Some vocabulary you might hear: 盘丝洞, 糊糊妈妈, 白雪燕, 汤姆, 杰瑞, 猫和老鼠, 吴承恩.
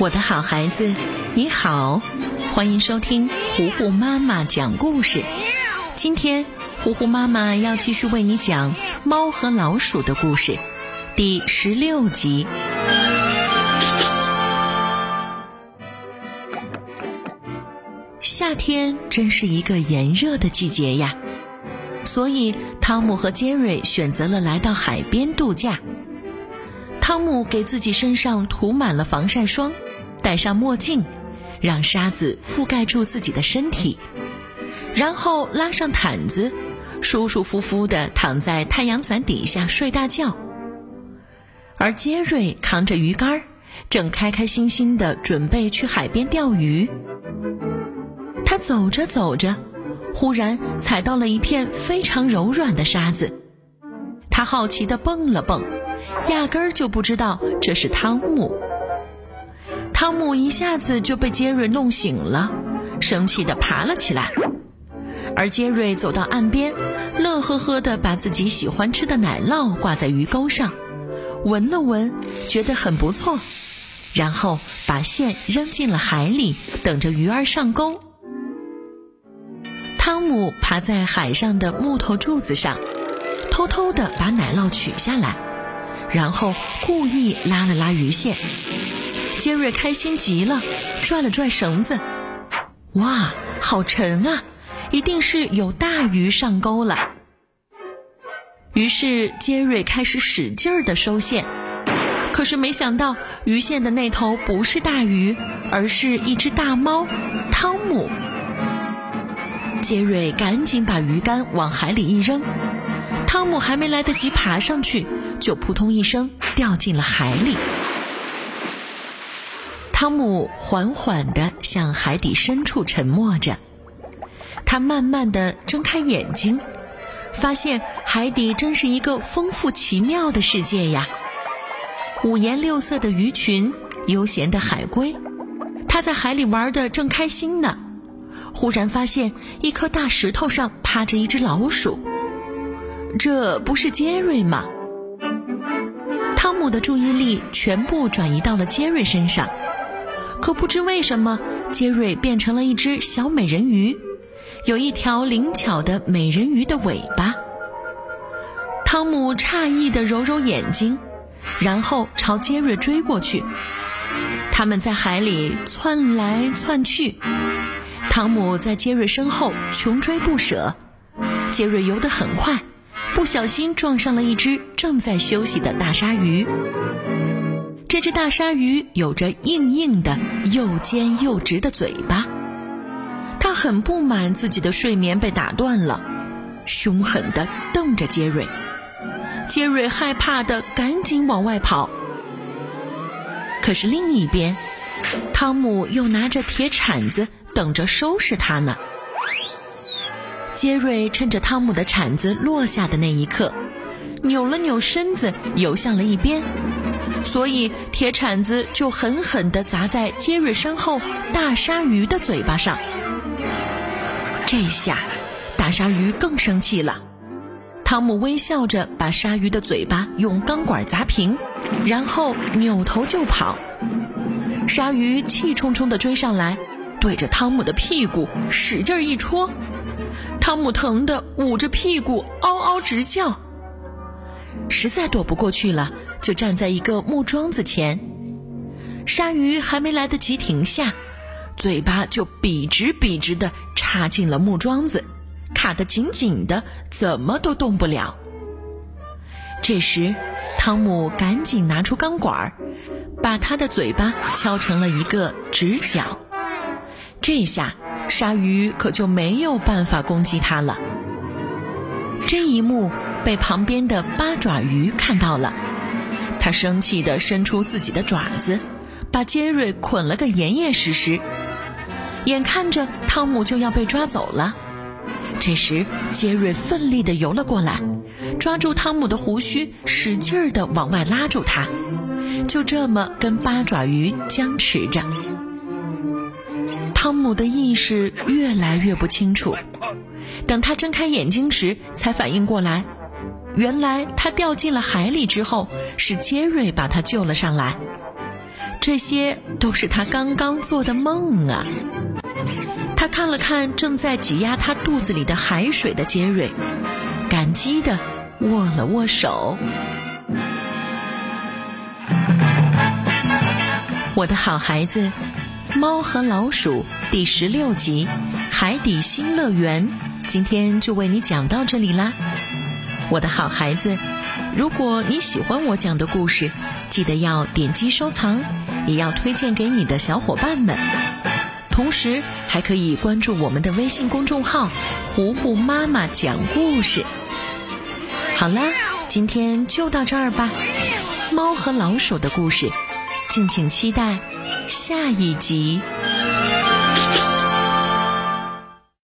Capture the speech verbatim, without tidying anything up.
我的好孩子，你好，欢迎收听糊糊妈妈讲故事。今天糊糊妈妈要继续为你讲《猫和老鼠》的故事，第十六集。夏天真是一个炎热的季节呀，所以汤姆和杰瑞选择了来到海边度假。汤姆给自己身上涂满了防晒霜，戴上墨镜，让沙子覆盖住自己的身体，然后拉上毯子，舒舒服服地躺在太阳伞底下睡大觉。而杰瑞扛着鱼竿，正开开心心地准备去海边钓鱼。他走着走着，忽然踩到了一片非常柔软的沙子，他好奇地蹦了蹦，压根儿就不知道这是汤姆。汤姆一下子就被杰瑞弄醒了，生气地爬了起来。而杰瑞走到岸边，乐呵呵地把自己喜欢吃的奶酪挂在鱼钩上，闻了闻，觉得很不错，然后把线扔进了海里，等着鱼儿上钩。汤姆爬在海上的木头柱子上，偷偷地把奶酪取下来，然后故意拉了拉鱼线。杰瑞开心极了，拽了拽绳子，哇，好沉啊，一定是有大鱼上钩了。于是杰瑞开始使劲地收线，可是没想到鱼线的那头不是大鱼，而是一只大猫汤姆。杰瑞赶紧把鱼竿往海里一扔，汤姆还没来得及爬上去，就扑通一声掉进了海里。汤姆缓缓地向海底深处沉没着，他慢慢地睁开眼睛，发现海底真是一个丰富奇妙的世界呀！五颜六色的鱼群，悠闲的海龟，他在海里玩得正开心呢，忽然发现一颗大石头上趴着一只老鼠。这不是杰瑞吗？汤姆的注意力全部转移到了杰瑞身上，可不知为什么，杰瑞变成了一只小美人鱼，有一条灵巧的美人鱼的尾巴。汤姆诧异地揉揉眼睛，然后朝杰瑞追过去。他们在海里窜来窜去，汤姆在杰瑞身后穷追不舍。杰瑞游得很快，不小心撞上了一只正在休息的大鲨鱼。这只大鲨鱼有着硬硬的又尖又直的嘴巴，它很不满自己的睡眠被打断了，凶狠地瞪着杰瑞。杰瑞害怕地赶紧往外跑。可是另一边，汤姆又拿着铁铲子等着收拾它呢。杰瑞趁着汤姆的铲子落下的那一刻，扭了扭身子游向了一边，所以铁铲子就狠狠地砸在杰瑞身后大鲨鱼的嘴巴上。这下大鲨鱼更生气了，汤姆微笑着把鲨鱼的嘴巴用钢管砸平，然后扭头就跑。鲨鱼气冲冲地追上来，对着汤姆的屁股使劲一戳，汤姆疼得捂着屁股嗷嗷直叫，实在躲不过去了，就站在一个木桩子前。鲨鱼还没来得及停下，嘴巴就笔直笔直地插进了木桩子，卡得紧紧的，怎么都动不了。这时汤姆赶紧拿出钢管，把他的嘴巴敲成了一个直角。这下鲨鱼可就没有办法攻击它了。这一幕被旁边的八爪鱼看到了，它生气地伸出自己的爪子，把杰瑞捆了个严严实实。眼看着汤姆就要被抓走了，这时杰瑞奋力地游了过来，抓住汤姆的胡须，使劲地往外拉住他，就这么跟八爪鱼僵持着。汤姆的意识越来越不清楚，等他睁开眼睛时才反应过来，原来他掉进了海里之后，是杰瑞把他救了上来。这些都是他刚刚做的梦啊。他看了看正在挤压他肚子里的海水的杰瑞，感激地握了握手。我的好孩子，《猫和老鼠》第十六集《海底新乐园》今天就为你讲到这里啦。我的好孩子，如果你喜欢我讲的故事，记得要点击收藏，也要推荐给你的小伙伴们。同时还可以关注我们的微信公众号糊糊妈妈讲故事。好了，今天就到这儿吧。猫和老鼠的故事，敬请期待下一集。